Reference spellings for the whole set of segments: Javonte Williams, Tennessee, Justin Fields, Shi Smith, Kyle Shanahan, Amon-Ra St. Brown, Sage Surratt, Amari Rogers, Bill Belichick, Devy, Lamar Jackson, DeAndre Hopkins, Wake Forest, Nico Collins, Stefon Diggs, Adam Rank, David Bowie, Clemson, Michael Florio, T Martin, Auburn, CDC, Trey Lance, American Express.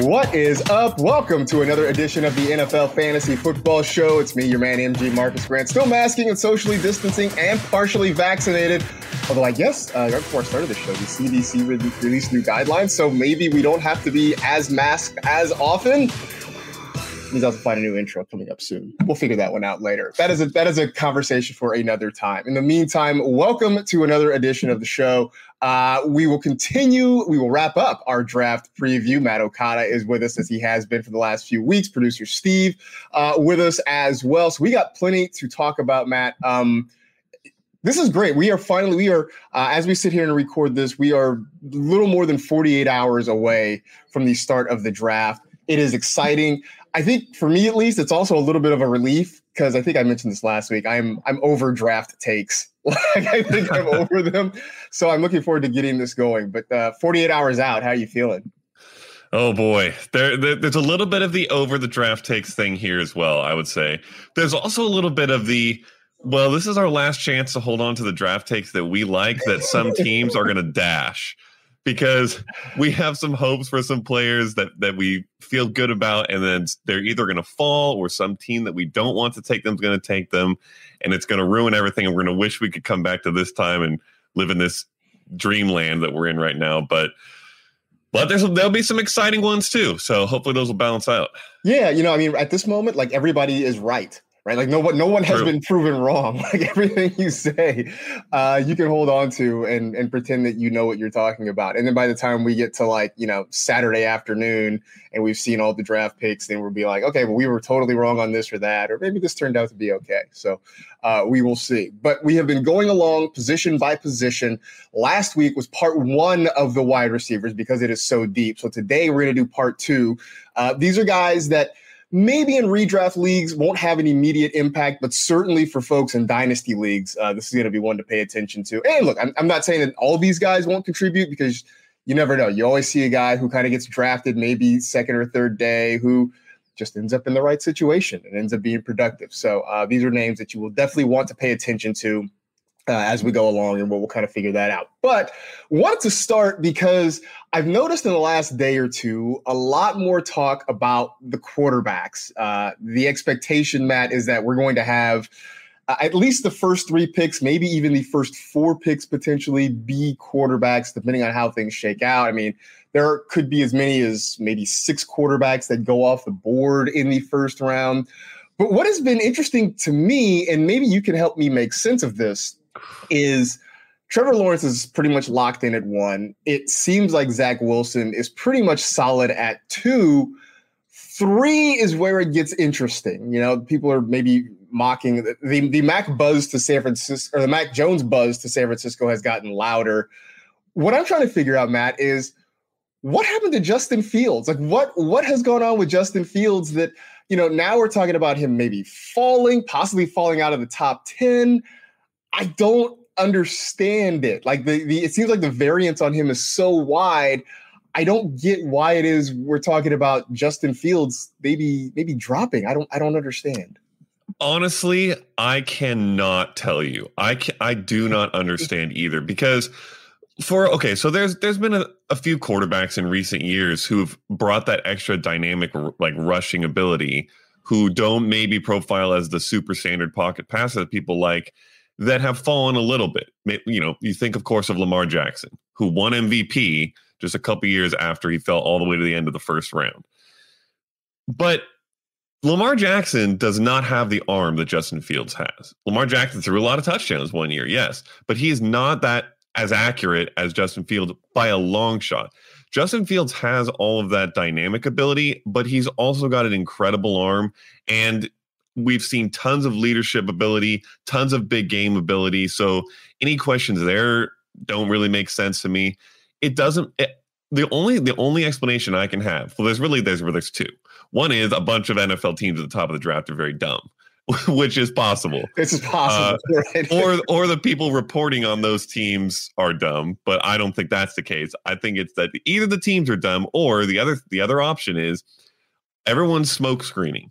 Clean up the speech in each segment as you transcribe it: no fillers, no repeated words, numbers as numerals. What is up? Welcome to another edition of the NFL Fantasy Football Show. It's me, your man, MG Marcus Grant, still masking and socially distancing and partially vaccinated. Although I guess right before I started the show, the CDC released new guidelines, so maybe we don't have to be as masked as often. Means I'll find a new intro coming up soon. We'll figure that one out later. That is a conversation for another time. In the meantime, welcome to another edition of the show. We will wrap up our draft preview. Matt Okada is with us as he has been for the last few weeks. Producer Steve with us as well. So we got plenty to talk about, Matt. This is great. We are as we sit here and record this, we are little more than 48 hours away from the start of the draft. It is exciting. I think for me, at least, it's also a little bit of a relief because I think I mentioned this last week. I'm over draft takes. I think I'm over them. So I'm looking forward to getting this going. But 48 hours out, how are you feeling? Oh, boy. There's a little bit of the over the draft takes thing here as well, I would say. There's also a little bit of the, well, this is our last chance to hold on to the draft takes that we like that some teams are going to dash. Because we have some hopes for some players that we feel good about, and then they're either going to fall or some team that we don't want to take them is going to take them, and it's going to ruin everything, and we're going to wish we could come back to this time and live in this dreamland that we're in right now. But there'll be some exciting ones, too, so hopefully those will balance out. Yeah, at this moment, like, everybody is right. Right? Like no one has been proven wrong. Like everything you say, you can hold on to and pretend that you know what you're talking about. And then by the time we get to Saturday afternoon and we've seen all the draft picks, then we'll be like, okay, well, we were totally wrong on this or that, or maybe this turned out to be okay. So we will see. But we have been going along position by position. Last week was part one of the wide receivers because it is so deep. So today we're going to do part two. These are guys that maybe in redraft leagues won't have an immediate impact, but certainly for folks in dynasty leagues, this is going to be one to pay attention to. And look, I'm not saying that all these guys won't contribute because you never know. You always see a guy who kind of gets drafted maybe second or third day who just ends up in the right situation and ends up being productive. So these are names that you will definitely want to pay attention to as we go along, and we'll kind of figure that out. But wanted to start because I've noticed in the last day or two a lot more talk about the quarterbacks. The expectation, Matt, is that we're going to have at least the first three picks, maybe even the first four picks potentially be quarterbacks, depending on how things shake out. I mean, there could be as many as maybe six quarterbacks that go off the board in the first round. But what has been interesting to me, and maybe you can help me make sense of this, is Trevor Lawrence is pretty much locked in at one. It seems like Zach Wilson is pretty much solid at two. Three is where it gets interesting. People are maybe mocking the Mac buzz to San Francisco, or the Mac Jones buzz to San Francisco has gotten louder. What I'm trying to figure out, Matt, is what happened to Justin Fields? Like what has gone on with Justin Fields that, now we're talking about him maybe possibly falling out of the top 10. I don't understand it. Like it seems like the variance on him is so wide. I don't get why it is we're talking about Justin Fields maybe dropping. I don't understand. Honestly, I cannot tell you. I do not understand either because so there's been a few quarterbacks in recent years who've brought that extra dynamic rushing ability who don't maybe profile as the super standard pocket passer that people like, that have fallen a little bit. You think, of course, of Lamar Jackson, who won MVP just a couple years after he fell all the way to the end of the first round. But Lamar Jackson does not have the arm that Justin Fields has. Lamar Jackson threw a lot of touchdowns one year, yes, but he is not that as accurate as Justin Fields by a long shot. Justin Fields has all of that dynamic ability, but he's also got an incredible arm, and we've seen tons of leadership ability, tons of big game ability. So any questions there don't really make sense to me. It doesn't. The only explanation I can have, well, there's two. One is a bunch of NFL teams at the top of the draft are very dumb, which is possible. This is possible, right? Or the people reporting on those teams are dumb, but I don't think that's the case. I think it's that either the teams are dumb, or the other option is everyone's smoke screening.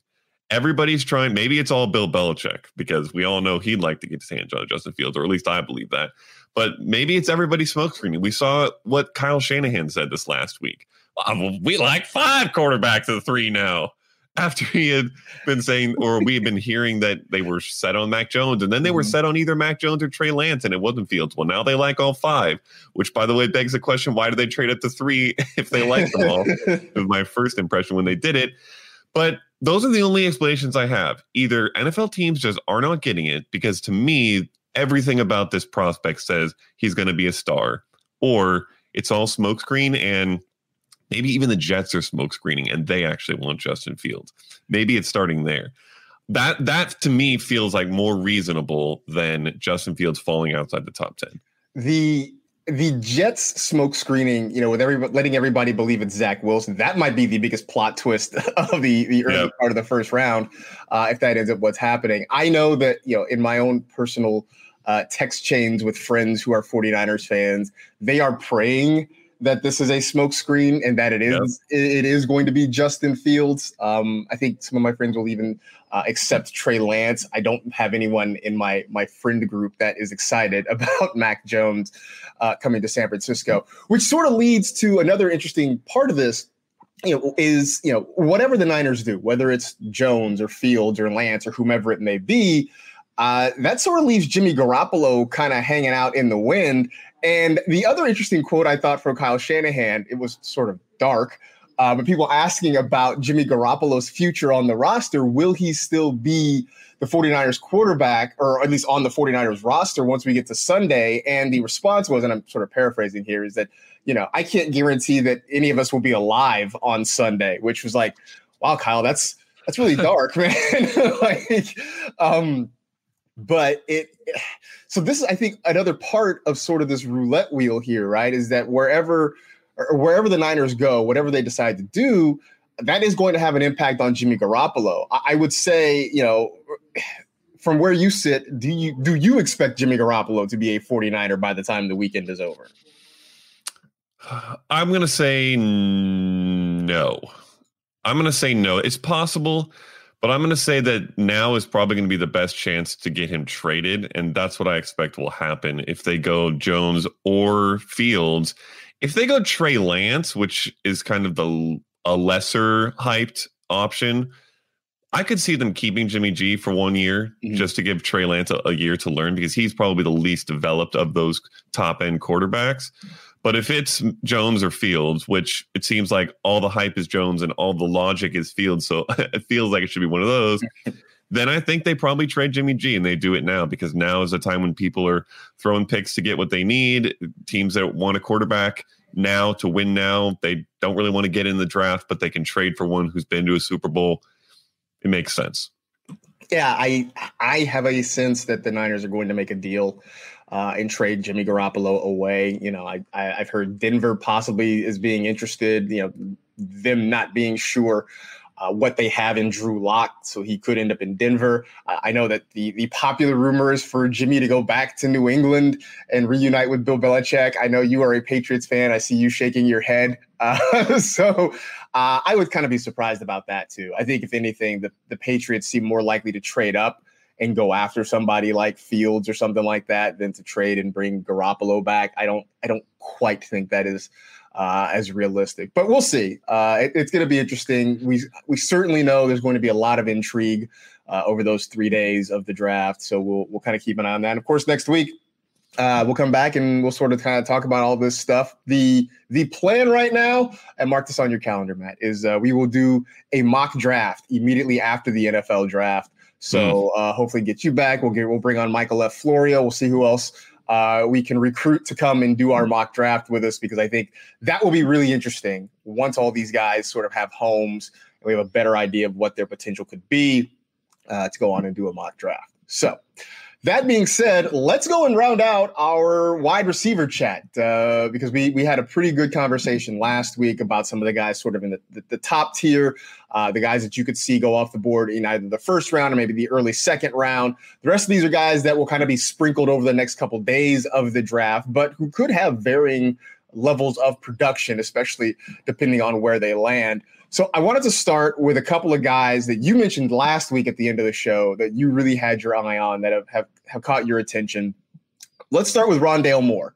Everybody's trying. Maybe it's all Bill Belichick, because we all know he'd like to get his hands on Justin Fields, or at least I believe that. But maybe it's everybody smoke screening. We saw what Kyle Shanahan said this last week. We like 5 quarterbacks of 3 now. After he had been saying, or we had been hearing, that they were set on Mac Jones, and then they were set on either Mac Jones or Trey Lance, and it wasn't Fields. Well, now they like all 5, which, by the way, begs the question, why do they trade up to 3 if they like them all? It was my first impression when they did it. But those are the only explanations I have. Either NFL teams just are not getting it, because to me, everything about this prospect says he's going to be a star, or it's all smokescreen, and maybe even the Jets are smoke screening and they actually want Justin Fields. Maybe it's starting there. That to me feels like more reasonable than Justin Fields falling outside the top 10. The Jets smoke screening, with letting everybody believe it's Zach Wilson, that might be the biggest plot twist of the early part of the first round, if that ends up what's happening. I know that, in my own personal text chains with friends who are 49ers fans, they are praying that this is a smokescreen and that it is going to be Justin Fields. I think some of my friends will even accept Trey Lance. I don't have anyone in my friend group that is excited about Mac Jones coming to San Francisco, which sort of leads to another interesting part of this. Is, whatever the Niners do, whether it's Jones or Fields or Lance or whomever it may be, that sort of leaves Jimmy Garoppolo kind of hanging out in the wind. And the other interesting quote I thought from Kyle Shanahan, it was sort of dark, but people asking about Jimmy Garoppolo's future on the roster. Will he still be the 49ers quarterback, or at least on the 49ers roster once we get to Sunday? And the response was, and I'm sort of paraphrasing here, is that, I can't guarantee that any of us will be alive on Sunday, which was like, wow, Kyle, that's really dark, man. But so this is, I think, another part of sort of this roulette wheel here, right? Is that wherever the Niners go, whatever they decide to do, that is going to have an impact on Jimmy Garoppolo. I would say, from where you sit, do you expect Jimmy Garoppolo to be a 49er by the time the weekend is over? I'm going to say no. It's possible. But I'm going to say that now is probably going to be the best chance to get him traded. And that's what I expect will happen if they go Jones or Fields. If they go Trey Lance, which is kind of a lesser hyped option, I could see them keeping Jimmy G for 1 year just to give Trey Lance a year to learn, because he's probably the least developed of those top end quarterbacks. But if it's Jones or Fields, which it seems like all the hype is Jones and all the logic is Fields, so it feels like it should be one of those, then I think they probably trade Jimmy G, and they do it now, because now is the time when people are throwing picks to get what they need. Teams that want a quarterback now to win now, they don't really want to get in the draft, but they can trade for one who's been to a Super Bowl. It makes sense. Yeah, I have a sense that the Niners are going to make a deal and trade Jimmy Garoppolo away. I've heard Denver possibly is being interested, them not being sure what they have in Drew Lock, so he could end up in Denver. I know that the popular rumor is for Jimmy to go back to New England and reunite with Bill Belichick. I know you are a Patriots fan. I see you shaking your head. So I would kind of be surprised about that too. I think if anything, the Patriots seem more likely to trade up and go after somebody like Fields or something like that than to trade and bring Garoppolo back. I don't quite think that is as realistic, but we'll see. It's going to be interesting. We certainly know there's going to be a lot of intrigue over those 3 days of the draft. So we'll kind of keep an eye on that. And of course, next week we'll come back and we'll sort of kind of talk about all this stuff. The plan right now, and mark this on your calendar, Matt, is we will do a mock draft immediately after the NFL draft. So hopefully get you back. We'll bring on Michael F. Florio. We'll see who else we can recruit to come and do our mock draft with us, because I think that will be really interesting once all these guys sort of have homes and we have a better idea of what their potential could be. to go on and do a mock draft. So that being said, let's go and round out our wide receiver chat because we had a pretty good conversation last week about some of the guys sort of in the top tier, the guys that you could see go off the board in either the first round or maybe the early second round. The rest of these are guys that will kind of be sprinkled over the next couple days of the draft, but who could have varying levels of production, especially depending on where they land. So I wanted to start with a couple of guys that you mentioned last week at the end of the show that you really had your eye on that have caught your attention. Let's start with Rondale Moore,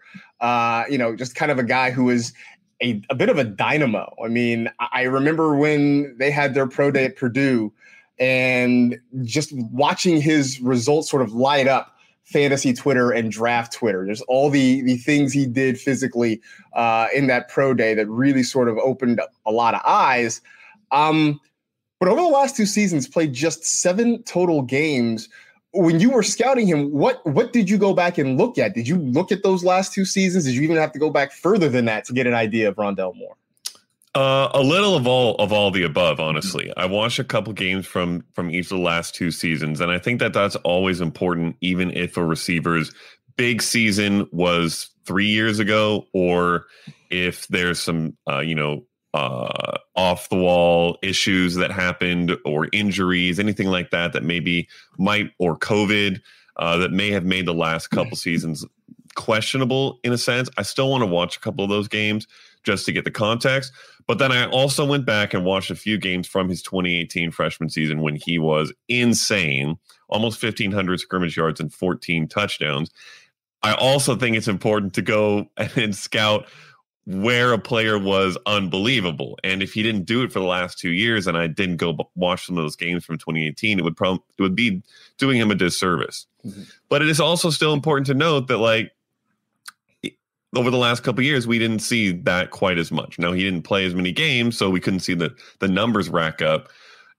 just kind of a guy who is a bit of a dynamo. I mean, I remember when they had their pro day at Purdue and just watching his results sort of light up fantasy Twitter and draft Twitter. There's all the things he did physically in that pro day that really sort of opened up a lot of eyes. But over the last two seasons, played just 7 total games. When you were scouting him, what did you go back and look at? Did you look at those last two seasons? Did you even have to go back further than that to get an idea of Rondale Moore? A little of all the above, honestly. I watched a couple games from each of the last two seasons, and I think that's always important, even if a receiver's big season was 3 years ago, or if there's some off the wall issues that happened, or injuries, anything like that maybe might, or COVID that may have made the last couple seasons questionable in a sense. I still want to watch a couple of those games just to get the context. But then I also went back and watched a few games from his 2018 freshman season when he was insane, almost 1,500 scrimmage yards and 14 touchdowns. I also think it's important to go and scout where a player was unbelievable. And if he didn't do it for the last 2 years and I didn't go watch some of those games from 2018, it would be doing him a disservice. Mm-hmm. But it is also still important to note that, like, over the last couple of years, we didn't see that quite as much. Now, he didn't play as many games, so we couldn't see the numbers rack up.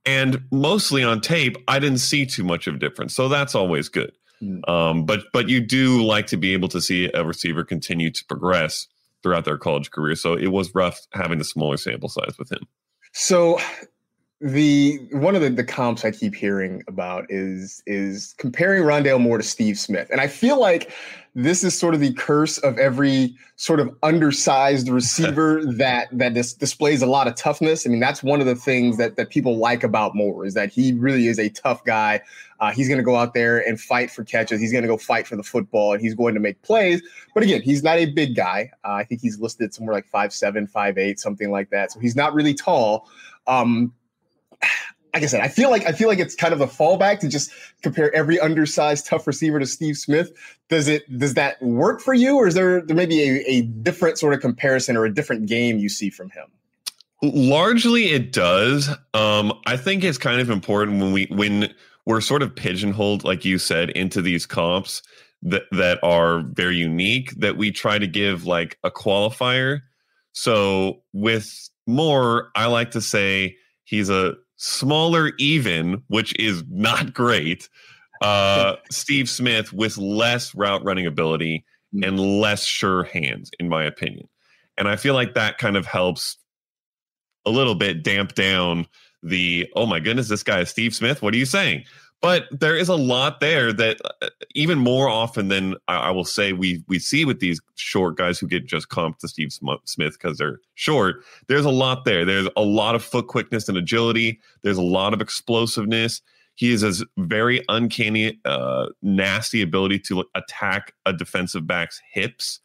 And mostly on tape, I didn't see too much of a difference. So that's always good. Mm. But you do like to be able to see a receiver continue to progress throughout their college career. So it was rough having the smaller sample size with him. So one of the comps I keep hearing about is comparing Rondale Moore to Steve Smith. And I feel like this is sort of the curse of every sort of undersized receiver that displays a lot of toughness. I mean, that's one of the things that people like about Moore, is that he really is a tough guy. He's going to go out there and fight for catches. He's going to go fight for the football, and he's going to make plays. But again, he's not a big guy. I think he's listed somewhere like 5'7", 5'8", something like that. So he's not really tall. Like I said, I feel like it's kind of a fallback to just compare every undersized tough receiver to Steve Smith. Does that work for you, or is there maybe a different sort of comparison or a different game you see from him? Largely, it does. I think it's kind of important when we're sort of pigeonholed, like you said, into these comps that are very unique, that we try to give like a qualifier. So with Moore, I like to say he's a smaller even, which is not great, Steve Smith, with less route running ability and less sure hands, in my opinion. And I feel like that kind of helps a little bit damp down the, oh my goodness, this guy is Steve Smith, what are you saying? But there is a lot there that even more often than I will say we see with these short guys who get just comped to Steve Smith because they're short. There's a lot there. There's a lot of foot quickness and agility. There's a lot of explosiveness. He has this very uncanny, nasty ability to attack a defensive back's hips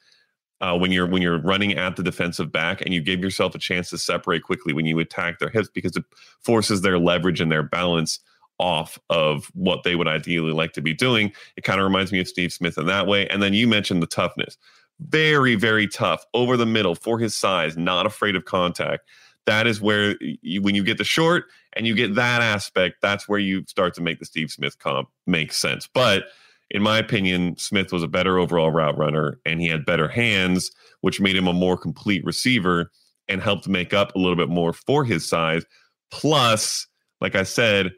when you're running at the defensive back, and you give yourself a chance to separate quickly when you attack their hips because it forces their leverage and their balance off of what they would ideally like to be doing. It kind of reminds me of Steve Smith in that way. And then you mentioned the toughness. Very, very tough, over the middle for his size, not afraid of contact. That is where, when you get the short and you get that aspect, that's where you start to make the Steve Smith comp make sense. But in my opinion, Smith was a better overall route runner, and he had better hands, which made him a more complete receiver and helped make up a little bit more for his size. Plus, like I said,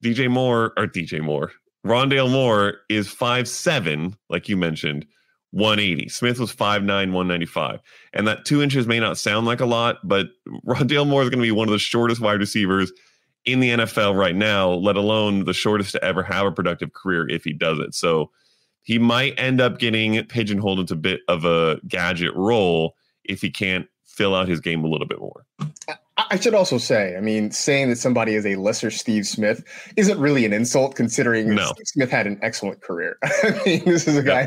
Rondale Moore is 5'7", like you mentioned, 180. Smith was 5'9", 195. And that 2 inches may not sound like a lot, but Rondale Moore is going to be one of the shortest wide receivers in the NFL right now, let alone the shortest to ever have a productive career if he does it. So he might end up getting pigeonholed into a bit of a gadget role if he can't fill out his game a little bit more. I should also say, I mean, saying that somebody is a lesser Steve Smith isn't really an insult, considering Steve Smith had an excellent career. I mean, this is a guy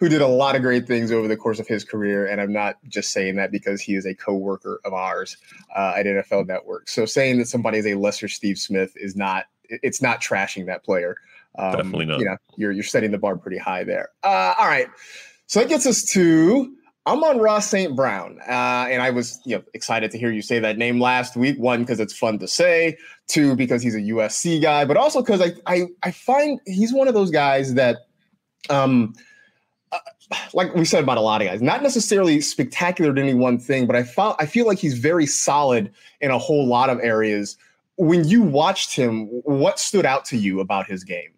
who did a lot of great things over the course of his career, and I'm not just saying that because he is a co-worker of ours at NFL Network. So saying that somebody is a lesser Steve Smith is not, it's not trashing that player. Definitely not. You know, you're setting the bar pretty high there. All right. So that gets us to Amon-Ra St. Brown, and I was excited to hear you say that name last week, one, because it's fun to say, two, because he's a USC guy, but also because I find he's one of those guys that, like we said about a lot of guys, not necessarily spectacular at any one thing, but I feel like he's very solid in a whole lot of areas. When you watched him, what stood out to you about his game?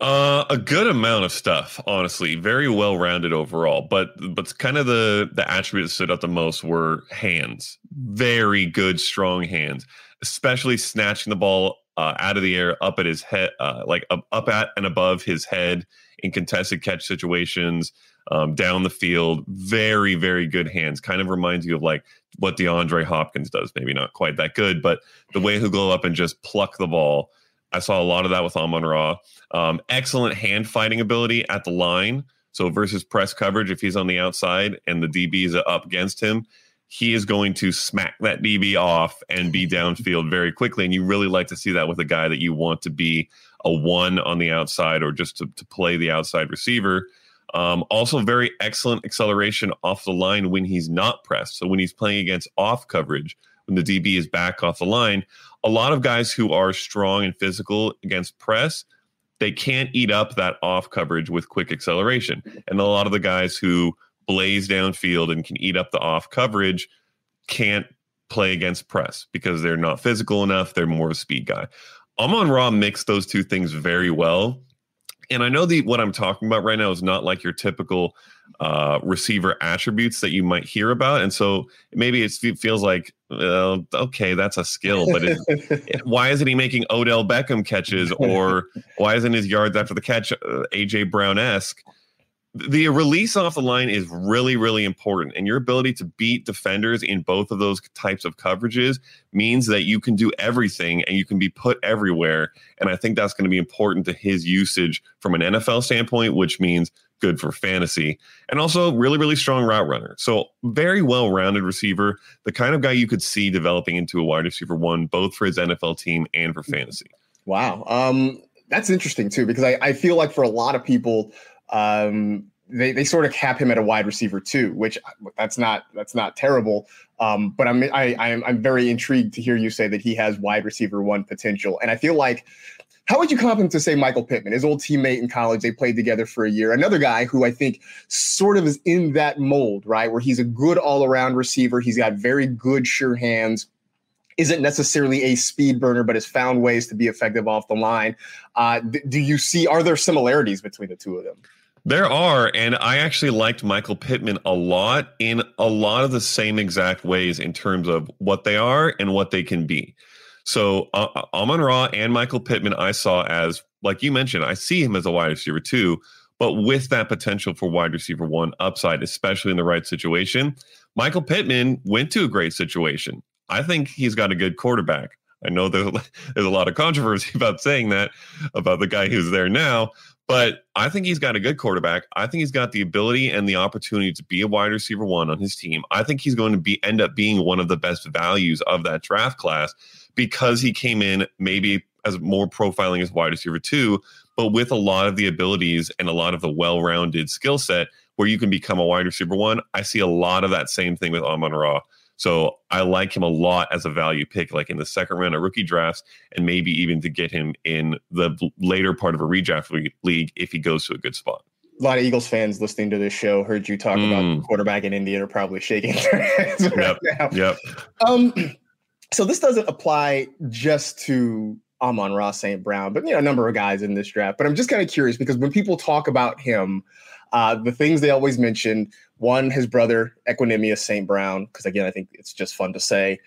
A good amount of stuff, honestly. Very well-rounded overall, but kind of the attributes that stood out the most were hands. Very good, strong hands, especially snatching the ball out of the air, up at his head, up at and above his head in contested catch situations, down the field. Very, very good hands. Kind of reminds you of like what DeAndre Hopkins does. Maybe not quite that good, but the way he'll go up and just pluck the ball. I saw a lot of that with Amon-Ra. Excellent hand fighting ability at the line. So versus press coverage, if he's on the outside and the DB is up against him, he is going to smack that DB off and be downfield very quickly. And you really like to see that with a guy that you want to be a one on the outside or just to play the outside receiver. Also very excellent acceleration off the line when he's not pressed. So when he's playing against off coverage, when the DB is back off the line, a lot of guys who are strong and physical against press, they can't eat up that off coverage with quick acceleration. And a lot of the guys who blaze downfield and can eat up the off coverage can't play against press because they're not physical enough. They're more of a speed guy. Amon-Ra mixed those two things very well. And I know what I'm talking about right now is not like your typical receiver attributes that you might hear about. And so maybe it feels like, okay, that's a skill, but why isn't he making Odell Beckham catches, or why isn't his yards after the catch A.J. Brown-esque? The release off the line is really, really important. And your ability to beat defenders in both of those types of coverages means that you can do everything and you can be put everywhere. And I think that's going to be important to his usage from an NFL standpoint, which means good for fantasy, and also really, really strong route runner. So very well-rounded receiver, the kind of guy you could see developing into a wide receiver one, both for his NFL team and for fantasy. Wow. That's interesting too, because I feel like for a lot of people, they sort of cap him at a wide receiver too, which that's not terrible. But I'm very intrigued to hear you say that he has wide receiver one potential. And I feel like, how would you comp him to say Michael Pittman, his old teammate in college? They played together for a year. Another guy who I think sort of is in that mold, right? Where he's a good all around receiver. He's got very good, sure hands. Isn't necessarily a speed burner, but has found ways to be effective off the line. Are there similarities between the two of them? There are, and I actually liked Michael Pittman a lot in a lot of the same exact ways in terms of what they are and what they can be. So Amon-Ra and Michael Pittman I saw as, like you mentioned, I see him as a wide receiver too, but with that potential for wide receiver one upside, especially in the right situation. Michael Pittman went to a great situation. I think he's got a good quarterback. I know there's a lot of controversy about saying that about the guy who's there now, but I think he's got a good quarterback. I think he's got the ability and the opportunity to be a wide receiver one on his team. I think he's going to end up being one of the best values of that draft class because he came in maybe as more profiling as wide receiver two, but with a lot of the abilities and a lot of the well-rounded skill set where you can become a wide receiver one. I see a lot of that same thing with Amon-Ra. So I like him a lot as a value pick, like in the second round of rookie drafts, and maybe even to get him in the later part of a redraft league if he goes to a good spot. A lot of Eagles fans listening to this show heard you talk about the quarterback in India are probably shaking their heads right now. Yep. So this doesn't apply just to Amon-Ra St. Brown, but a number of guys in this draft. But I'm just kind of curious because when people talk about him, the things they always mention, one, his brother, Equanimeous St. Brown, because, again, I think it's just fun to say.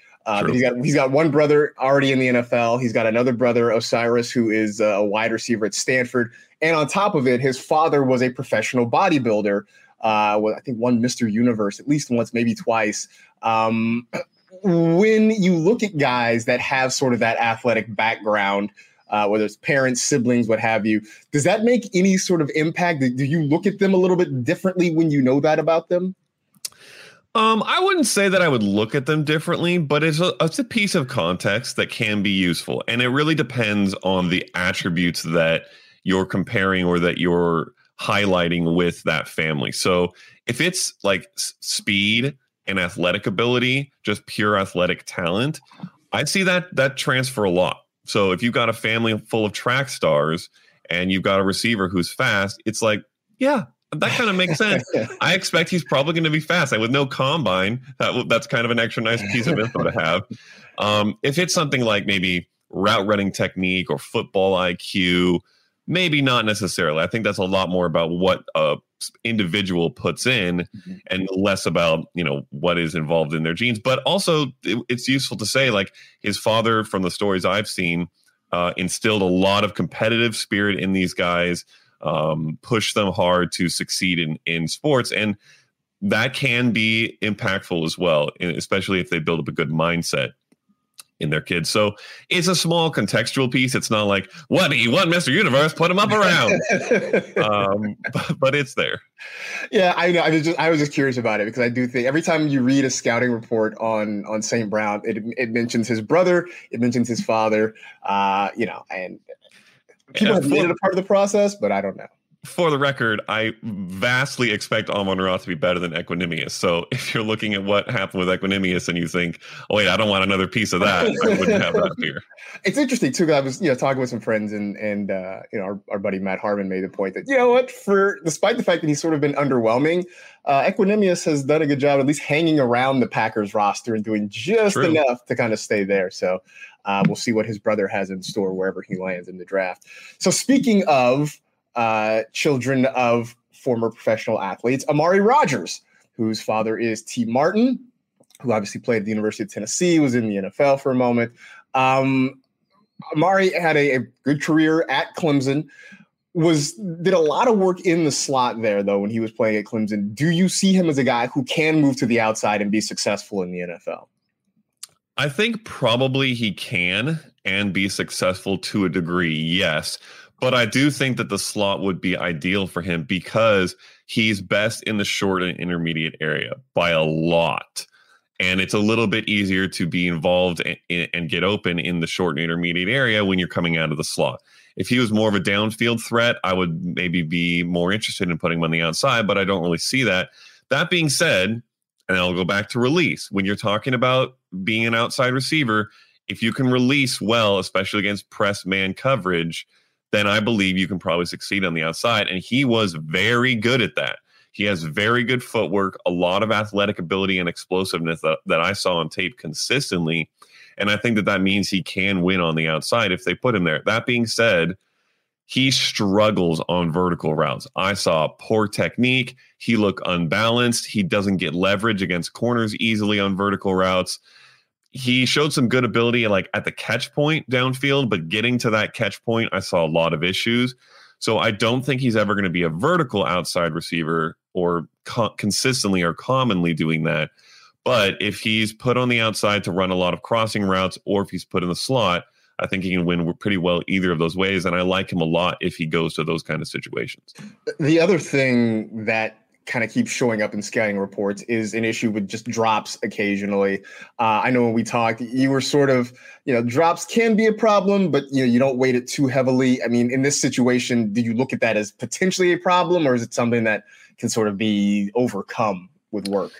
He's got one brother already in the NFL. He's got another brother, Osiris, who is a wide receiver at Stanford. And on top of it, his father was a professional bodybuilder. I think won Mr. Universe at least once, maybe twice. When you look at guys that have sort of that athletic background, whether it's parents, siblings, what have you, does that make any sort of impact? Do you look at them a little bit differently when you know that about them? I wouldn't say that I would look at them differently, but it's a piece of context that can be useful. And it really depends on the attributes that you're comparing or that you're highlighting with that family. So if it's like speed and athletic ability, just pure athletic talent, I see that transfer a lot. So if you've got a family full of track stars and you've got a receiver who's fast, it's like, yeah, that kind of makes sense. I expect he's probably going to be fast. And with no combine, that's kind of an extra nice piece of info to have. If it's something like maybe route running technique or football IQ, maybe not necessarily. I think that's a lot more about what an individual puts in and less about, what is involved in their genes. But also it's useful to say, like, his father, from the stories I've seen, instilled a lot of competitive spirit in these guys, push them hard to succeed in sports. And that can be impactful as well, especially if they build up a good mindset in their kids. So it's a small contextual piece. It's not like, what, he won Mr. Universe, put him up around. But it's there. Yeah, I know. I was just curious about it, because I do think every time you read a scouting report on St. Brown, it mentions his brother, it mentions his father, and people have made it a part of the process, but I don't know. For the record, I vastly expect Amon-Ra to be better than Equanimeous. So if you're looking at what happened with Equanimeous and you think, oh, wait, I don't want another piece of that, I wouldn't have that fear. It's interesting, too, because I was talking with some friends and our buddy Matt Harmon made the point that, despite the fact that he's sort of been underwhelming, Equanimeous has done a good job at least hanging around the Packers roster and doing just enough to kind of stay there. So we'll see what his brother has in store wherever he lands in the draft. So speaking of children of former professional athletes, Amari Rogers, whose father is T. Martin, who obviously played at the University of Tennessee, was in the NFL for a moment. Amari had a good career at Clemson, did a lot of work in the slot there, though, when he was playing at Clemson. Do you see him as a guy who can move to the outside and be successful in the NFL? I think probably he can and be successful to a degree, yes. But I do think that the slot would be ideal for him, because he's best in the short and intermediate area by a lot. And it's a little bit easier to be involved and get open in the short and intermediate area when you're coming out of the slot. If he was more of a downfield threat, I would maybe be more interested in putting him on the outside, but I don't really see that. That being said, and I'll go back to release, when you're talking about being an outside receiver, if you can release well, especially against press man coverage, then I believe you can probably succeed on the outside. And he was very good at that. He has very good footwork, a lot of athletic ability and explosiveness that I saw on tape consistently. And I think that means he can win on the outside if they put him there. That being said, he struggles on vertical routes. I saw poor technique. He looked unbalanced. He doesn't get leverage against corners easily on vertical routes. He showed some good ability like at the catch point downfield, but getting to that catch point, I saw a lot of issues. So I don't think he's ever going to be a vertical outside receiver or consistently or commonly doing that. But if he's put on the outside to run a lot of crossing routes, or if he's put in the slot, I think he can win pretty well either of those ways. And I like him a lot if he goes to those kind of situations. The other thing that kind of keeps showing up in scouting reports is an issue with just drops occasionally. I know when we talked, you were sort of, drops can be a problem, but you don't weight it too heavily. I mean, in this situation, do you look at that as potentially a problem, or is it something that can sort of be overcome with work?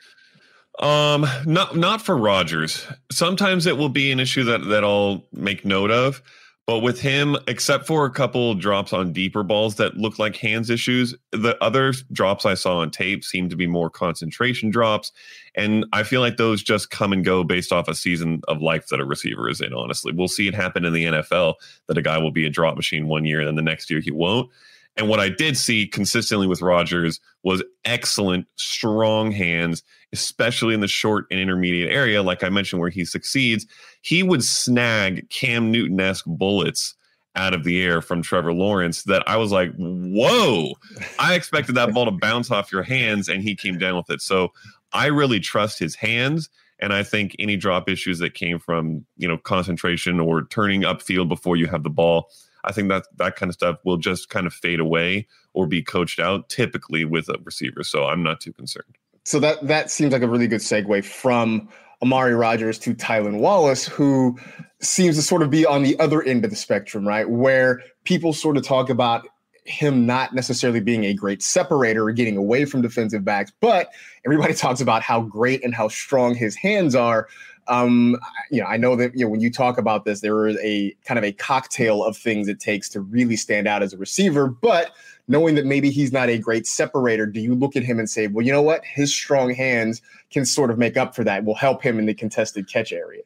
Not for Rogers. Sometimes it will be an issue that I'll make note of, but with him, except for a couple drops on deeper balls that look like hands issues, the other drops I saw on tape seemed to be more concentration drops. And I feel like those just come and go based off a season of life that a receiver is in, honestly. We'll see it happen in the NFL that a guy will be a drop machine one year and then the next year he won't. And what I did see consistently with Rodgers was excellent, strong hands, especially in the short and intermediate area, like I mentioned, where he succeeds. He would snag Cam Newton-esque bullets out of the air from Trevor Lawrence that I was like, whoa, I expected that ball to bounce off your hands, and he came down with it. So I really trust his hands. And I think any drop issues that came from, you know, concentration or turning upfield before you have the ball, I think that kind of stuff will just kind of fade away or be coached out typically with a receiver. So I'm not too concerned. So that seems like a really good segue from Amari Rogers to Tylan Wallace, who seems to sort of be on the other end of the spectrum, right? Where people sort of talk about him not necessarily being a great separator or getting away from defensive backs, but everybody talks about how great and how strong his hands are. You know, I know that, you know, when you talk about this, there is a kind of a cocktail of things it takes to really stand out as a receiver, but knowing that maybe he's not a great separator, do you look at him and say, well, you know what, his strong hands can sort of make up for that, will help him in the contested catch area?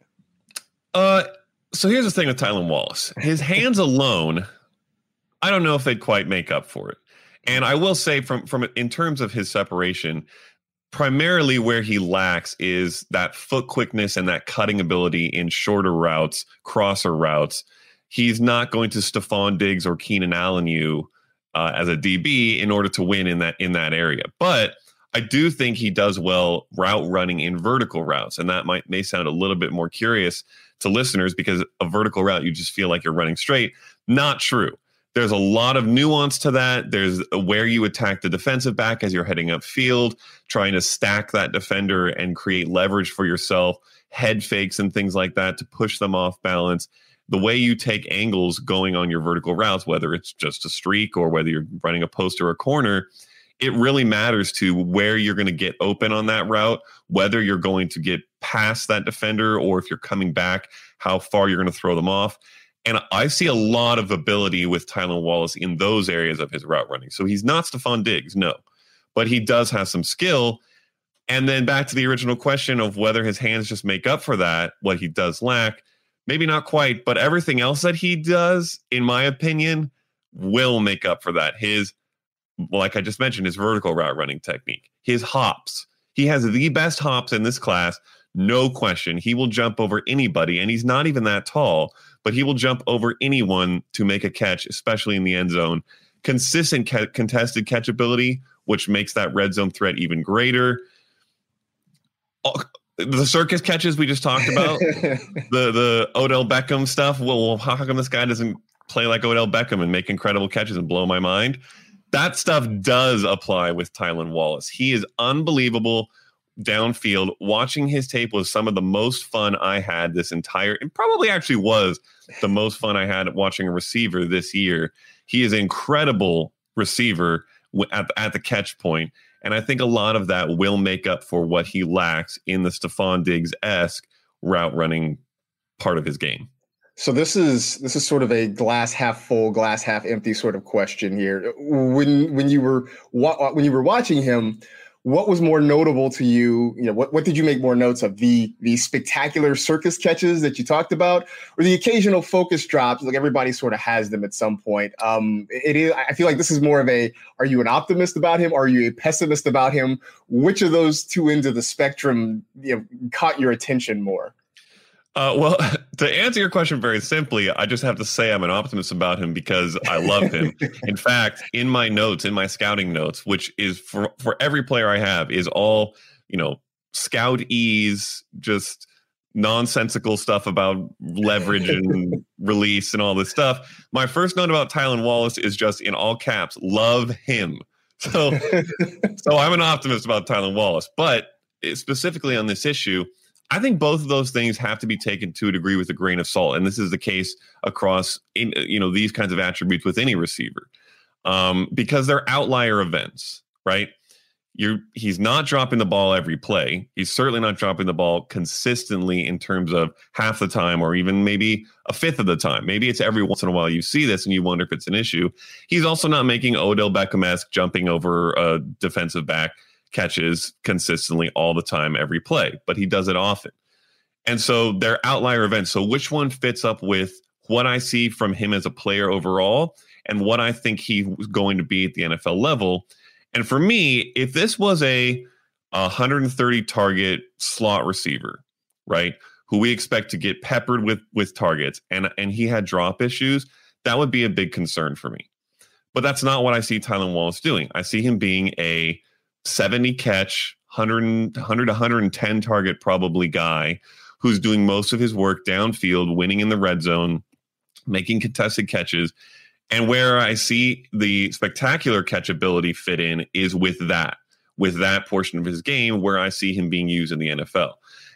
So here's the thing with Tylan Wallace, his hands alone, I don't know if they'd quite make up for it. And I will say from in terms of his separation, primarily where he lacks is that foot quickness and that cutting ability in shorter routes, crosser routes. He's not going to Stefon Diggs or Keenan Allen you as a DB in order to win in that area. But I do think he does well route running in vertical routes. And that may sound a little bit more curious to listeners because a vertical route, you just feel like you're running straight. Not true. There's a lot of nuance to that. There's where you attack the defensive back as you're heading upfield, trying to stack that defender and create leverage for yourself, head fakes and things like that to push them off balance. The way you take angles going on your vertical routes, whether it's just a streak or whether you're running a post or a corner, it really matters to where you're going to get open on that route, whether you're going to get past that defender or if you're coming back, how far you're going to throw them off. And I see a lot of ability with Tylan Wallace in those areas of his route running. So he's not Stephon Diggs, no, but he does have some skill. And then back to the original question of whether his hands just make up for that, what he does lack, maybe not quite, but everything else that he does, in my opinion, will make up for that. His, like I just mentioned, his vertical route running technique, his hops. He has the best hops in this class, no question. He will jump over anybody, and he's not even that tall, but he will jump over anyone to make a catch, especially in the end zone. Consistent contested catchability, which makes that red zone threat even greater. The circus catches we just talked about, the Odell Beckham stuff. Well, how come this guy doesn't play like Odell Beckham and make incredible catches and blow my mind? That stuff does apply with Tylan Wallace. He is unbelievable downfield. Watching his tape was some of the most fun I had this entire, and probably actually was the most fun I had watching a receiver this year. He is an incredible receiver at the catch point. And I think a lot of that will make up for what he lacks in the Stephon Diggs-esque route running part of his game. So this is sort of a glass half full, glass half empty sort of question here. When you were watching him, what was more notable to you? You know, what did you make more notes of? The spectacular circus catches that you talked about, or the occasional focus drops? Like everybody sort of has them at some point. It is. I feel like this is more of a, are you an optimist about him? Are you a pessimist about him? Which of those two ends of the spectrum, you know, caught your attention more? Well, to answer your question very simply, I just have to say I'm an optimist about him because I love him. In fact, in my notes, in my scouting notes, which is for every player I have, is all, you know, scout-ease, just nonsensical stuff about leverage and release and all this stuff. My first note about Tylan Wallace is just in all caps, love him. So I'm an optimist about Tylan Wallace. But specifically on this issue, I think both of those things have to be taken to a degree with a grain of salt. And this is the case across, you know, these kinds of attributes with any receiver, because they're outlier events, right? He's not dropping the ball every play. He's certainly not dropping the ball consistently in terms of half the time or even maybe a fifth of the time. Maybe it's every once in a while you see this and you wonder if it's an issue. He's also not making Odell Beckham-esque jumping over a defensive back catches consistently all the time, every play, but he does it often. And so they're outlier events. So which one fits up with what I see from him as a player overall and what I think he was going to be at the NFL level. And for me, if this was a 130 target slot receiver, right, who we expect to get peppered with targets, and he had drop issues, that would be a big concern for me. But that's not what I see Tylan Wallace doing. I see him being a 70-catch, 100 to 110 target probably guy who's doing most of his work downfield, winning in the red zone, making contested catches. And where I see the spectacular catchability fit in is with that portion of his game where I see him being used in the NFL.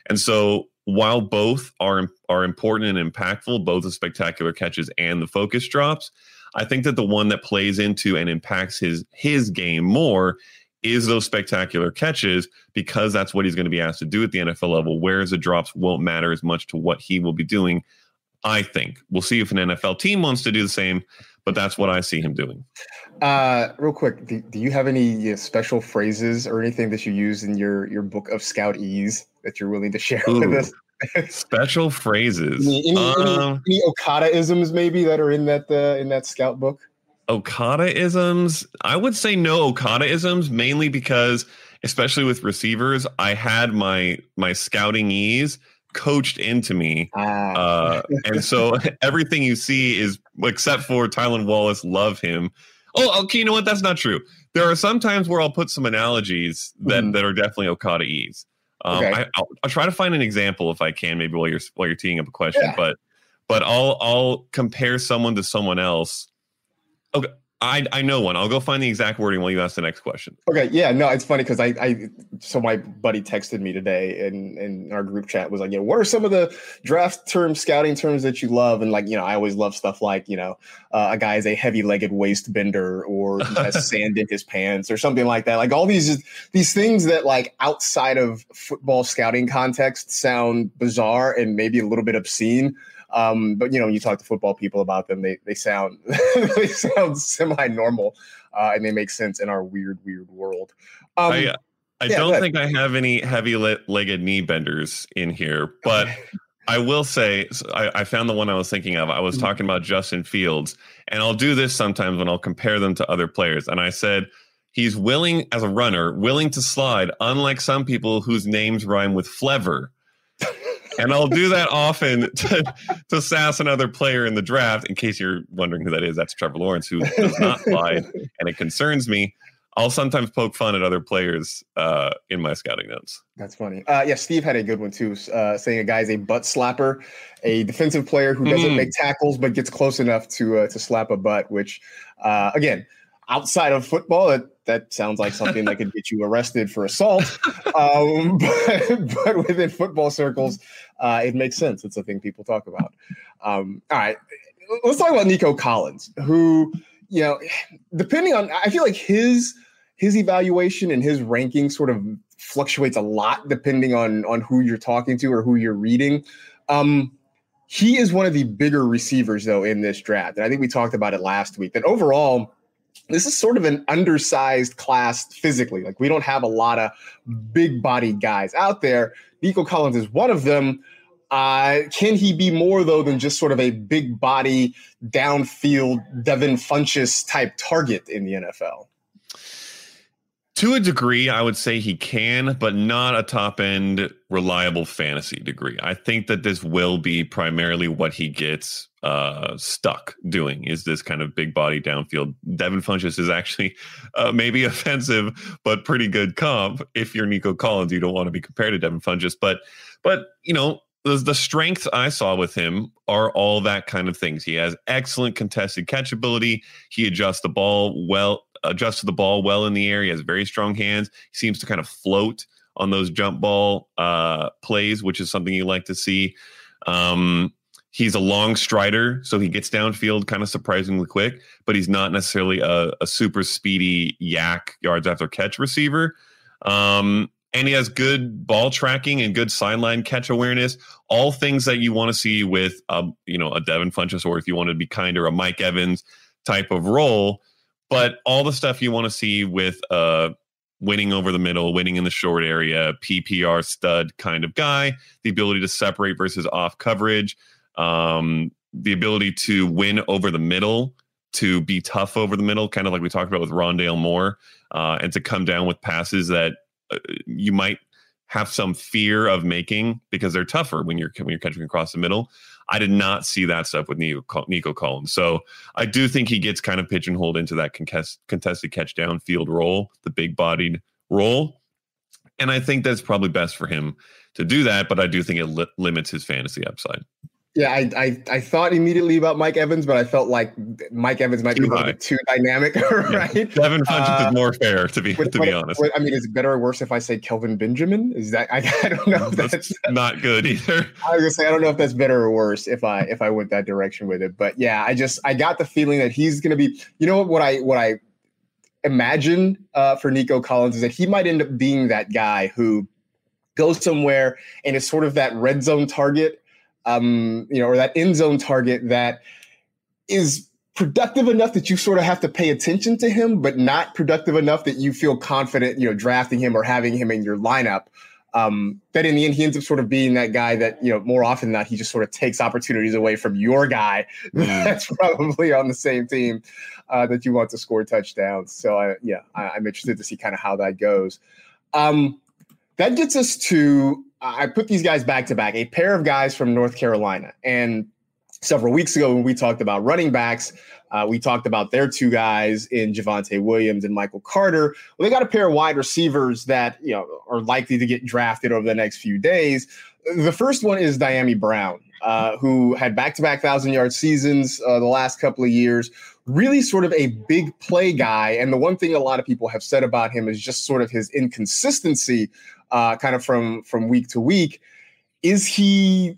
And so while both are important and impactful, both the spectacular catches and the focus drops, I think that the one that plays into and impacts his game more is those spectacular catches, because that's what he's going to be asked to do at the NFL level, whereas the drops won't matter as much to what he will be doing, I think. We'll see if an NFL team wants to do the same, but that's what I see him doing. Real quick, do you have any special phrases or anything that you use in your book of scout-ese that you're willing to share with us? Special phrases. Any Okada-isms maybe that are in that scout book? Okada-isms? I would say no Okada-isms, mainly because, especially with receivers, I had my scouting-ese coached into me. And so everything you see is, except for Tylan Wallace, love him. Oh, okay, you know what? That's not true. There are some times where I'll put some analogies that are definitely Okada-ese. Okay. I'll try to find an example if I can, maybe while you're teeing up a question. Yeah. But I'll compare someone to someone else. Okay, I know one. I'll go find the exact wording while you ask the next question. Okay, yeah, no, it's funny because so my buddy texted me today, and our group chat was like, you know, what are some of the draft terms, scouting terms that you love? And like, you know, I always love stuff like, you know, a guy is a heavy-legged waist bender, or he has sand in his pants, or something like that. Like all these things that like outside of football scouting context sound bizarre and maybe a little bit obscene. But, you know, when you talk to football people about them, they sound semi-normal, and they make sense in our weird world. I don't think I have any heavy-legged knee benders in here, but I will say I found the one I was thinking of. I was talking about Justin Fields, and I'll do this sometimes when I'll compare them to other players. And I said he's willing, as a runner, willing to slide, unlike some people whose names rhyme with Flever. And I'll do that often to sass another player in the draft. In case you're wondering who that is, that's Trevor Lawrence, who does not slide, and it concerns me. I'll sometimes poke fun at other players in my scouting notes. That's funny. Yeah, Steve had a good one, too, saying a guy's a butt slapper, a defensive player who doesn't make tackles but gets close enough to slap a butt, which, again, outside of football, that sounds like something that could get you arrested for assault. But within football circles, it makes sense. It's a thing people talk about. All right, let's talk about Nico Collins, who, you know, depending on, I feel like his evaluation and his ranking sort of fluctuates a lot depending on who you're talking to or who you're reading. He is one of the bigger receivers, though, in this draft. And I think we talked about it last week, that overall, this is sort of an undersized class physically. Like, we don't have a lot of big body guys out there. Nico Collins is one of them. Can he be more, though, than just sort of a big body downfield Devin Funchess type target in the NFL? To a degree, I would say he can, but not a top end reliable fantasy degree. I think that this will be primarily what he gets stuck doing, is this kind of big body downfield. Devin Funchess is actually maybe offensive, but pretty good comp. If you're Nico Collins, you don't want to be compared to Devin Funchess. But you know, the strengths I saw with him are all that kind of things. He has excellent contested catchability. He adjusts the ball well. Adjusts to the ball well in the air. He has very strong hands. He seems to kind of float on those jump ball plays, which is something you like to see. He's a long strider, so he gets downfield kind of surprisingly quick, but he's not necessarily a super speedy yak yards after catch receiver. And he has good ball tracking and good sideline catch awareness, all things that you want to see with a Devin Funchess, or if you want to be kinder, a Mike Evans type of role. But all the stuff you want to see with winning over the middle, winning in the short area, PPR stud kind of guy, the ability to separate versus off coverage, the ability to win over the middle to be tough over the middle, kind of like we talked about with Rondale Moore, and to come down with passes that you might have some fear of making because they're tougher when you're catching across the middle. I did not see that stuff with Nico Collins. So I do think he gets kind of pigeonholed into that contested catch downfield role, the big-bodied role. And I think that's probably best for him to do that, but I do think it limits his fantasy upside. Yeah, I thought immediately about Mike Evans, but I felt like Mike Evans might be a little bit too dynamic, right? Yeah. Devin Funchess is more fair, to be honest. I mean, is it better or worse if I say Kelvin Benjamin? Is that I don't know. That's not good either. I was gonna say I don't know if that's better or worse if I went that direction with it, but yeah, I got the feeling that he's gonna be. You know what I imagine for Nico Collins is that he might end up being that guy who goes somewhere and is sort of that red zone target. Or that end zone target that is productive enough that you sort of have to pay attention to him, but not productive enough that you feel confident, drafting him or having him in your lineup. That in the end, he ends up sort of being that guy that, more often than not, he just sort of takes opportunities away from your guy that's probably on the same team that you want to score touchdowns. So, I'm interested to see kind of how that goes. That gets us to, I put these guys back to back, a pair of guys from North Carolina. And several weeks ago when we talked about running backs, we talked about their two guys in Javonte Williams and Michael Carter. Well, they got a pair of wide receivers that, are likely to get drafted over the next few days. The first one is Dyami Brown, who had back-to-back 1,000-yard seasons the last couple of years, really sort of a big play guy. And the one thing a lot of people have said about him is just sort of his inconsistency kind of from week to week. Is he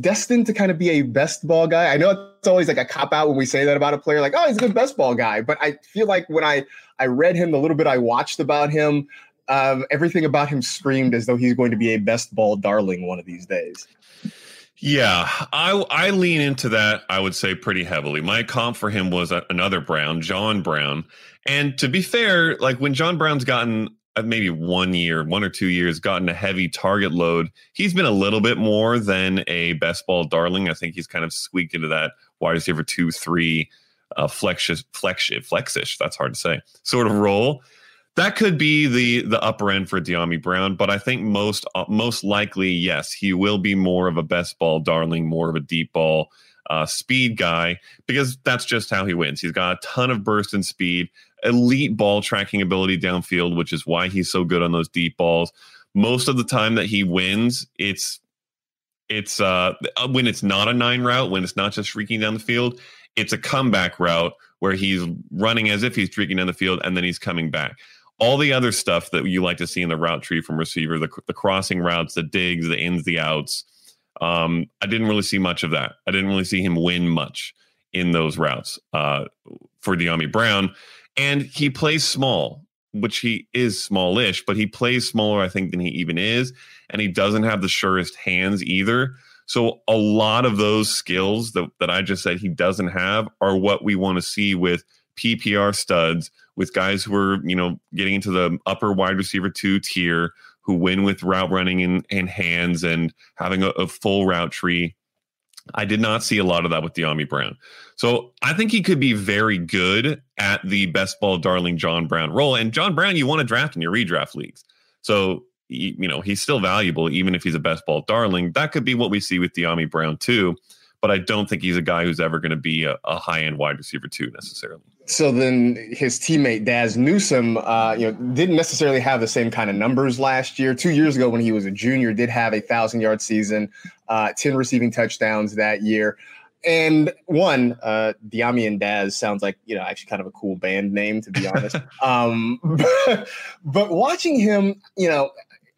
destined to kind of be a best ball guy? I know it's always like a cop-out when we say that about a player, like, oh, he's a good best ball guy. But I feel like when I read him, the little bit I watched about him, everything about him screamed as though he's going to be a best ball darling one of these days. Yeah, I lean into that, I would say, pretty heavily. My comp for him was another Brown, John Brown. And to be fair, like when John Brown's gotten maybe 1 or 2 years, gotten a heavy target load, he's been a little bit more than a best ball darling. I think he's kind of squeaked into that wide receiver 2-3 flexish. That's hard to say. Sort of role. That could be the upper end for Dyami Brown, but I think most likely, yes, he will be more of a best ball darling, more of a deep ball speed guy, because that's just how he wins. He's got a ton of burst and speed, elite ball tracking ability downfield, which is why he's so good on those deep balls. Most of the time that he wins, it's when it's not a 9 route, when it's not just streaking down the field, it's a comeback route where he's running as if he's streaking down the field and then he's coming back. All the other stuff that you like to see in the route tree from receiver, the crossing routes, the digs, the ins, the outs. I didn't really see much of that. I didn't really see him win much in those routes for Dyami Brown. And he plays small, which he is smallish, but he plays smaller, I think, than he even is. And he doesn't have the surest hands either. So a lot of those skills that I just said he doesn't have are what we want to see with PPR studs, with guys who are, getting into the upper wide receiver 2 tier, who win with route running and hands and having a full route tree. I did not see a lot of that with Dyami Brown. So I think he could be very good at the best ball darling John Brown role. And John Brown, you want to draft in your redraft leagues. So, he's still valuable, even if he's a best ball darling. That could be what we see with Dyami Brown, too. But I don't think he's a guy who's ever going to be a high-end wide receiver too necessarily. So then his teammate Daz Newsome, didn't necessarily have the same kind of numbers last year. 2 years ago when he was a junior, did have a 1,000-yard season, 10 receiving touchdowns that year. And Dyami and Daz sounds like, actually kind of a cool band name, to be honest. But watching him,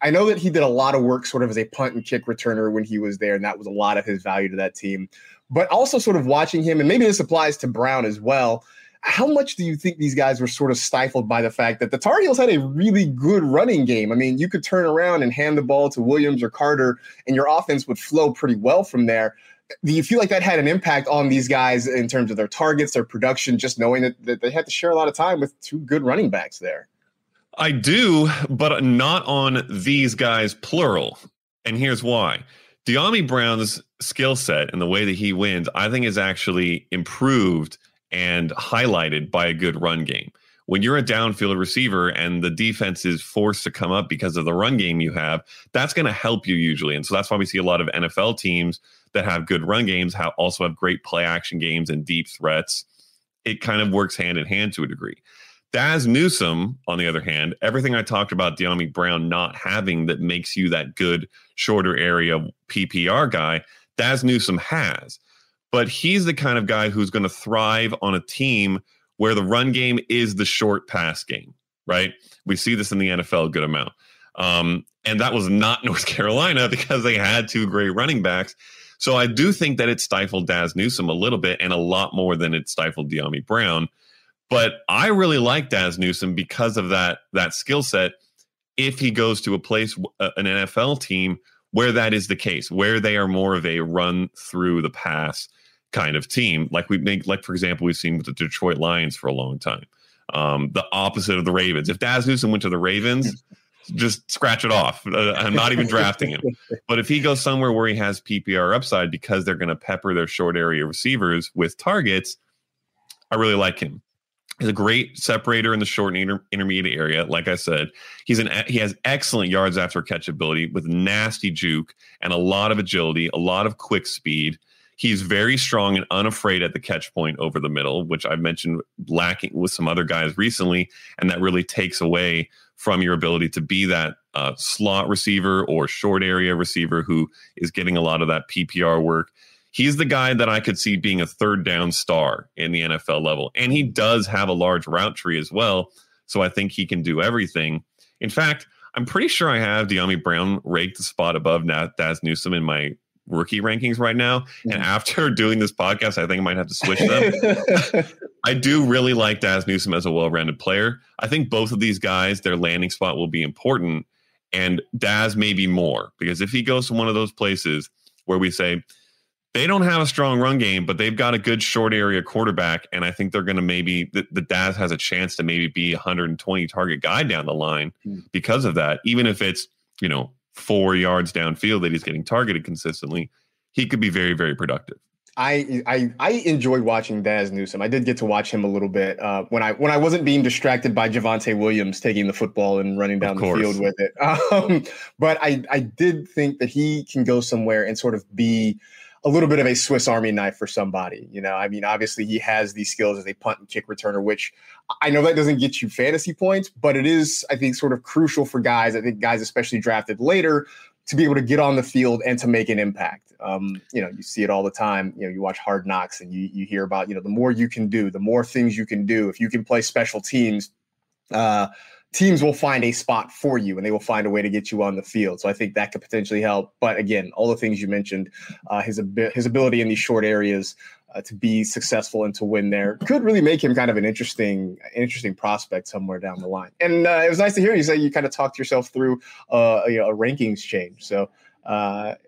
I know that he did a lot of work sort of as a punt and kick returner when he was there, and that was a lot of his value to that team. But also sort of watching him, and maybe this applies to Brown as well, how much do you think these guys were sort of stifled by the fact that the Tar Heels had a really good running game? I mean, you could turn around and hand the ball to Williams or Carter, and your offense would flow pretty well from there. Do you feel like that had an impact on these guys in terms of their targets, their production, just knowing that they had to share a lot of time with two good running backs there? I do, but not on these guys, plural. And here's why. Dyami Brown's skill set and the way that he wins, I think, is actually improved and highlighted by a good run game. When you're a downfield receiver and the defense is forced to come up because of the run game you have, that's going to help you usually. And so that's why we see a lot of NFL teams that have good run games also have great play action games and deep threats. It kind of works hand in hand to a degree. Daz Newsome, on the other hand, everything I talked about Dyami Brown not having that makes you that good shorter area PPR guy, Daz Newsome has. But he's the kind of guy who's going to thrive on a team where the run game is the short pass game, right? We see this in the NFL a good amount. And that was not North Carolina because they had two great running backs. So I do think that it stifled Daz Newsome a little bit and a lot more than it stifled Dyami Brown. But I really like Daz Newsome because of that skill set if he goes to a place, an NFL team, where that is the case, where they are more of a run through the pass kind of team, for example, we've seen with the Detroit Lions for a long time. The opposite of the Ravens. If Daz Newsome went to the Ravens, just scratch it off. I'm not even drafting him. But if he goes somewhere where he has PPR upside because they're going to pepper their short area receivers with targets, I really like him. He's a great separator in the short and intermediate area. Like I said, he has excellent yards after catch ability with nasty juke and a lot of agility, a lot of quick speed. He's very strong and unafraid at the catch point over the middle, which I've mentioned lacking with some other guys recently. And that really takes away from your ability to be that slot receiver or short area receiver who is getting a lot of that PPR work. He's the guy that I could see being a third down star in the NFL level. And he does have a large route tree as well. So I think he can do everything. In fact, I'm pretty sure I have Dyami Brown raked a spot above Daz Newsome in my rookie rankings right now. And after doing this podcast, I think I might have to switch them. I do really like Daz Newsome as a well-rounded player. I think both of these guys, their landing spot will be important. And Daz maybe more, because if he goes to one of those places where we say they don't have a strong run game, but they've got a good short area quarterback, and I think they're going to the Daz has a chance to maybe be 120 target guy down the line because of that, even if it's, 4 yards downfield that he's getting targeted consistently, he could be very, very productive. I enjoyed watching Daz Newsome. I did get to watch him a little bit when I wasn't being distracted by Javonte Williams taking the football and running down the field with it. But I did think that he can go somewhere and sort of be a little bit of a Swiss Army knife for somebody. Obviously he has these skills as a punt and kick returner, which I know that doesn't get you fantasy points, but it is, I think, sort of crucial for guys. I think guys, especially drafted later, to be able to get on the field and to make an impact. You see it all the time. You watch Hard Knocks and you hear about, the more you can do, the more things you can do. If you can play special teams, teams will find a spot for you and they will find a way to get you on the field. So I think that could potentially help. But again, all the things you mentioned, his ability in these short areas to be successful and to win there could really make him kind of an interesting prospect somewhere down the line. And it was nice to hear you say you kind of talked yourself through a rankings change. So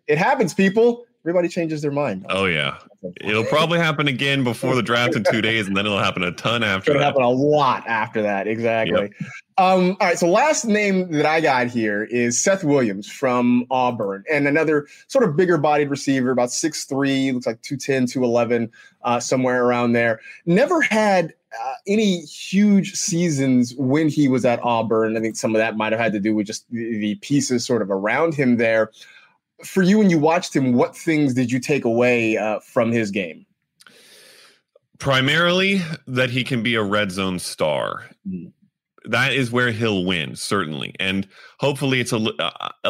it happens, people. Everybody changes their mind. Oh, yeah. It'll probably happen again before the draft in 2 days, and then it'll happen a ton after that. It'll happen a lot after that. Exactly. Yep. All right. So last name that I got here is Seth Williams from Auburn, and another sort of bigger bodied receiver, about 6'3", looks like 210, 211, somewhere around there. Never had any huge seasons when he was at Auburn. I think some of that might have had to do with just the pieces sort of around him there. For you, when you watched him, what things did you take away from his game? Primarily that he can be a red zone star. That is where he'll win, certainly. And hopefully it's a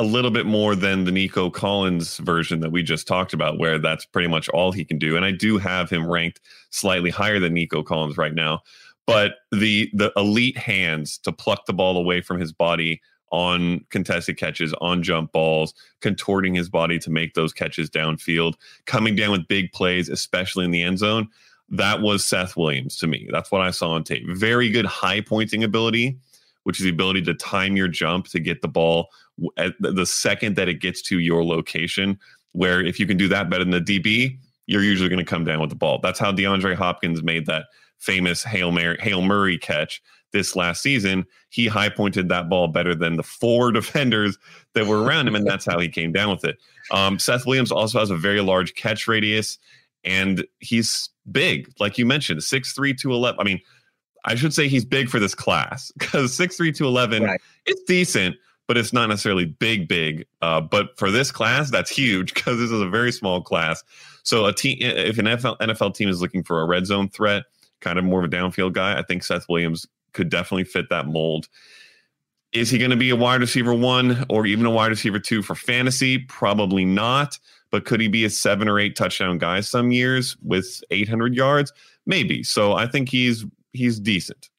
little bit more than the Nico Collins version that we just talked about, where that's pretty much all he can do. And I do have him ranked slightly higher than Nico Collins right now. But the elite hands to pluck the ball away from his body on contested catches, on jump balls, contorting his body to make those catches downfield, coming down with big plays, especially in the end zone. That was Seth Williams to me. That's what I saw on tape. Very good high pointing ability, which is the ability to time your jump to get the ball at the second that it gets to your location, where if you can do that better than the DB, you're usually going to come down with the ball. That's how DeAndre Hopkins made that famous Hail Murray catch this last season. He high pointed that ball better than the four defenders that were around him, and that's how he came down with it. Seth Williams also has a very large catch radius, And he's big, like you mentioned, 6'3", 211. I mean, I should say he's big for this class, because 6'3", 211, right, it's decent, but it's not necessarily big. But for this class, that's huge, because this is a very small class. So a team, if an NFL team is looking for a red zone threat, kind of more of a downfield guy, I think Seth Williams could definitely fit that mold. Is he going to be a wide receiver 1 or even a wide receiver 2 for fantasy? Probably not. But could he be a 7 or 8 touchdown guy some years with 800 yards? Maybe. So I think he's decent.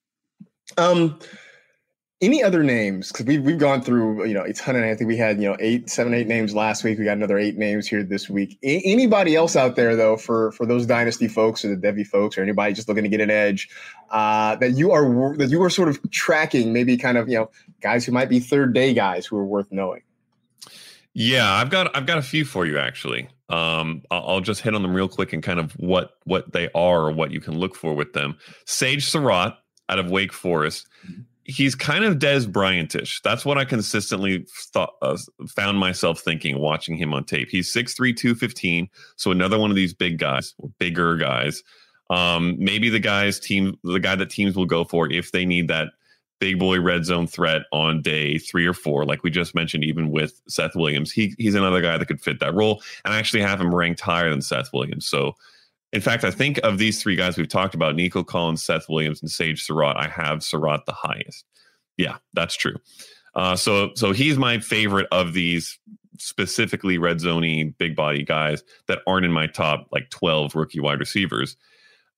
Any other names? Because we've gone through, you know, a ton of names. I think we had, you know, 8 names last week. We got another 8 names here this week. Anybody else out there, though, for those Dynasty folks or the Devy folks or anybody just looking to get an edge that you are sort of tracking, maybe kind of, you know, guys who might be third day guys who are worth knowing? Yeah, I've got a few for you, actually. I'll just hit on them real quick and kind of what they are or what you can look for with them. Sage Surratt out of Wake Forest. He's kind of Dez Bryant-ish. That's what I consistently found myself thinking watching him on tape. He's 6'3", 215, so another one of these big guys, or bigger guys. Maybe the guy that teams will go for if they need that big boy red zone threat on day 3 or 4, like we just mentioned, even with Seth Williams. He's another guy that could fit that role, and I actually have him ranked higher than Seth Williams. So, in fact, I think of these 3 guys we've talked about, Nico Collins, Seth Williams, and Sage Surratt, I have Surratt the highest. Yeah, that's true. So he's my favorite of these specifically red zone-y, big body guys that aren't in my top like 12 rookie wide receivers.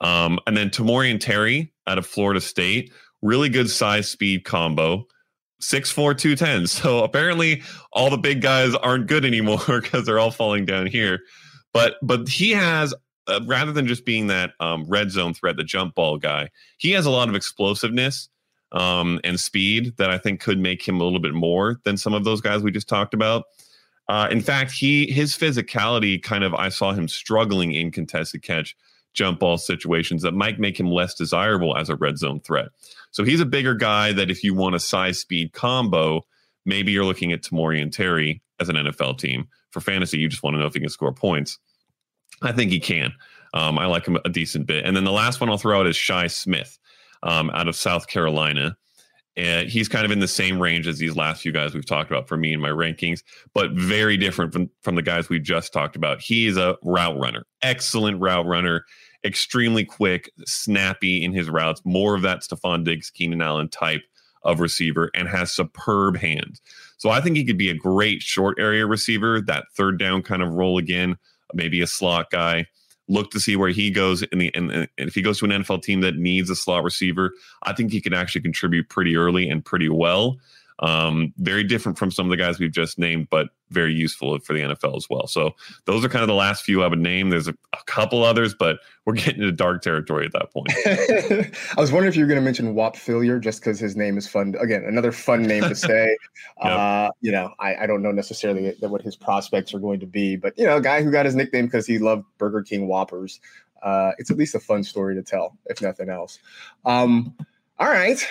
And then Tamorian Terry out of Florida State, really good size speed combo, 6'4", 210. So apparently all the big guys aren't good anymore because they're all falling down here. But he has, rather than just being that red zone threat, the jump ball guy, he has a lot of explosiveness and speed that I think could make him a little bit more than some of those guys we just talked about. In fact, his physicality kind of, I saw him struggling in contested catch jump ball situations that might make him less desirable as a red zone threat. So he's a bigger guy that if you want a size speed combo, maybe you're looking at Tamorian Terry as an NFL team. For fantasy, you just want to know if he can score points. I think he can. I like him a decent bit. And then the last one I'll throw out is Shi Smith out of South Carolina. And he's kind of in the same range as these last few guys we've talked about for me in my rankings, but very different from the guys we just talked about. He is a route runner, excellent route runner, extremely quick, snappy in his routes, more of that Stefon Diggs, Keenan Allen type of receiver, and has superb hands. So I think he could be a great short area receiver, that third down kind of role again, maybe a slot guy. Look to see where he goes and if he goes to an NFL team that needs a slot receiver, I think he can actually contribute pretty early and pretty well. Very different from some of the guys we've just named, but very useful for the NFL as well. So those are kind of the last few I would name. There's a couple others, but we're getting into dark territory at that point. I was wondering if you were going to mention Wap Fillier just because his name is fun. Again, another fun name to say. Yep. You know, I don't know necessarily what his prospects are going to be, but, you know, a guy who got his nickname because he loved Burger King Whoppers. It's at least a fun story to tell, if nothing else. All right.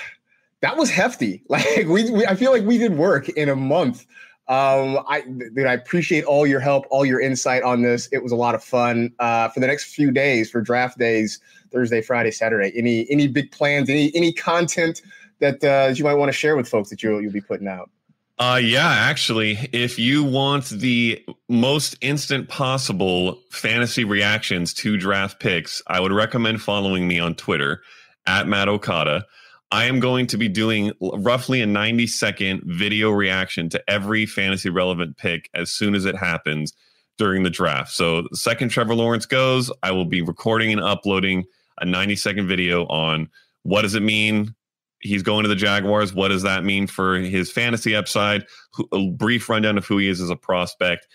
That was hefty. Like I feel like we did work in a month. I appreciate all your help, all your insight on this. It was a lot of fun. For the next few days, for draft days, Thursday, Friday, Saturday, any big plans, any content that you might want to share with folks that you'll be putting out? Yeah, actually, if you want the most instant possible fantasy reactions to draft picks, I would recommend following me on Twitter at Matt Okada. I am going to be doing roughly a 90-second video reaction to every fantasy relevant pick as soon as it happens during the draft. So the second Trevor Lawrence goes, I will be recording and uploading a 90-second video on what does it mean he's going to the Jaguars? What does that mean for his fantasy upside? A brief rundown of who he is as a prospect.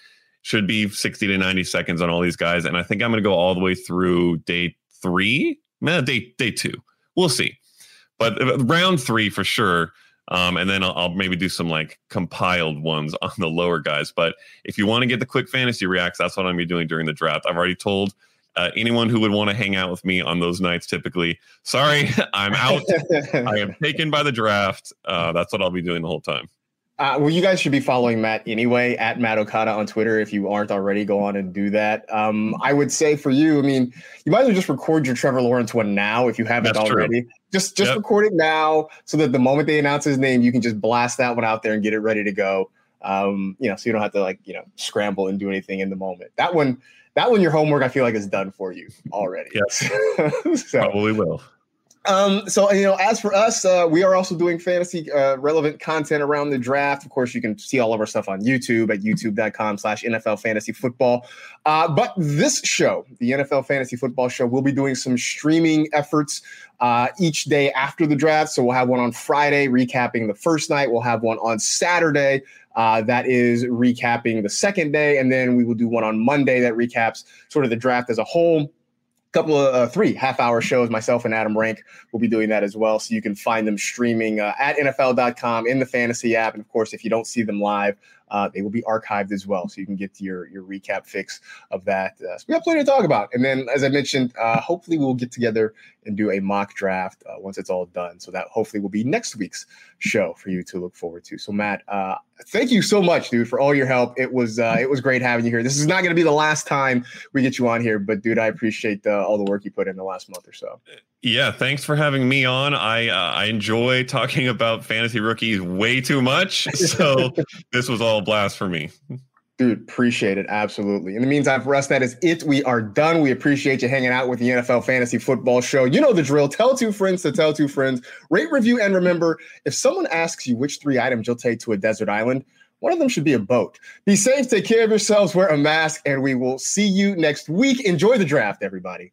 Should be 60 to 90 seconds on all these guys. And I think I'm going to go all the way through day 3. No, day 2. We'll see. But round 3 for sure. And then I'll maybe do some like compiled ones on the lower guys. But if you want to get the quick fantasy reacts, that's what I'm going to be doing during the draft. I've already told anyone who would want to hang out with me on those nights typically, sorry, I'm out. I am taken by the draft. That's what I'll be doing the whole time. Well, you guys should be following Matt anyway, at Matt Okada on Twitter. If you aren't already, go on and do that. I would say for you, I mean, you might as well just record your Trevor Lawrence one now if you haven't already. True. Just record it now so that the moment they announce his name, you can just blast that one out there and get it ready to go. So you don't have to scramble and do anything in the moment. That one, your homework, I feel like, is done for you already. Yes, probably will. As for us, we are also doing fantasy relevant content around the draft. Of course, you can see all of our stuff on YouTube at youtube.com/NFL Fantasy Football. But this show, the NFL Fantasy Football Show, will be doing some streaming efforts each day after the draft. So we'll have one on Friday recapping the first night. We'll have one on Saturday that is recapping the second day. And then we will do one on Monday that recaps sort of the draft as a whole. Couple of 3 half-hour shows. Myself and Adam Rank will be doing that as well. So you can find them streaming at NFL.com in the fantasy app. And of course, if you don't see them live, they will be archived as well. So you can get to your recap fix of that. So we have plenty to talk about. And then, as I mentioned, hopefully we'll get together and do a mock draft once it's all done. So that hopefully will be next week's show for you to look forward to. So Matt, thank you so much, dude, for all your help. It was great having you here. This is not going to be the last time we get you on here, but dude, I appreciate all the work you put in the last month or so. Yeah, thanks for having me on. I enjoy talking about fantasy rookies way too much, so this was all a blast for me. Dude, appreciate it. Absolutely. In the meantime, for us, that is it. We are done. We appreciate you hanging out with the NFL Fantasy Football Show. You know the drill. Tell 2 friends to tell 2 friends. Rate, review, and remember, if someone asks you which 3 items you'll take to a desert island, one of them should be a boat. Be safe, take care of yourselves, wear a mask, and we will see you next week. Enjoy the draft, everybody.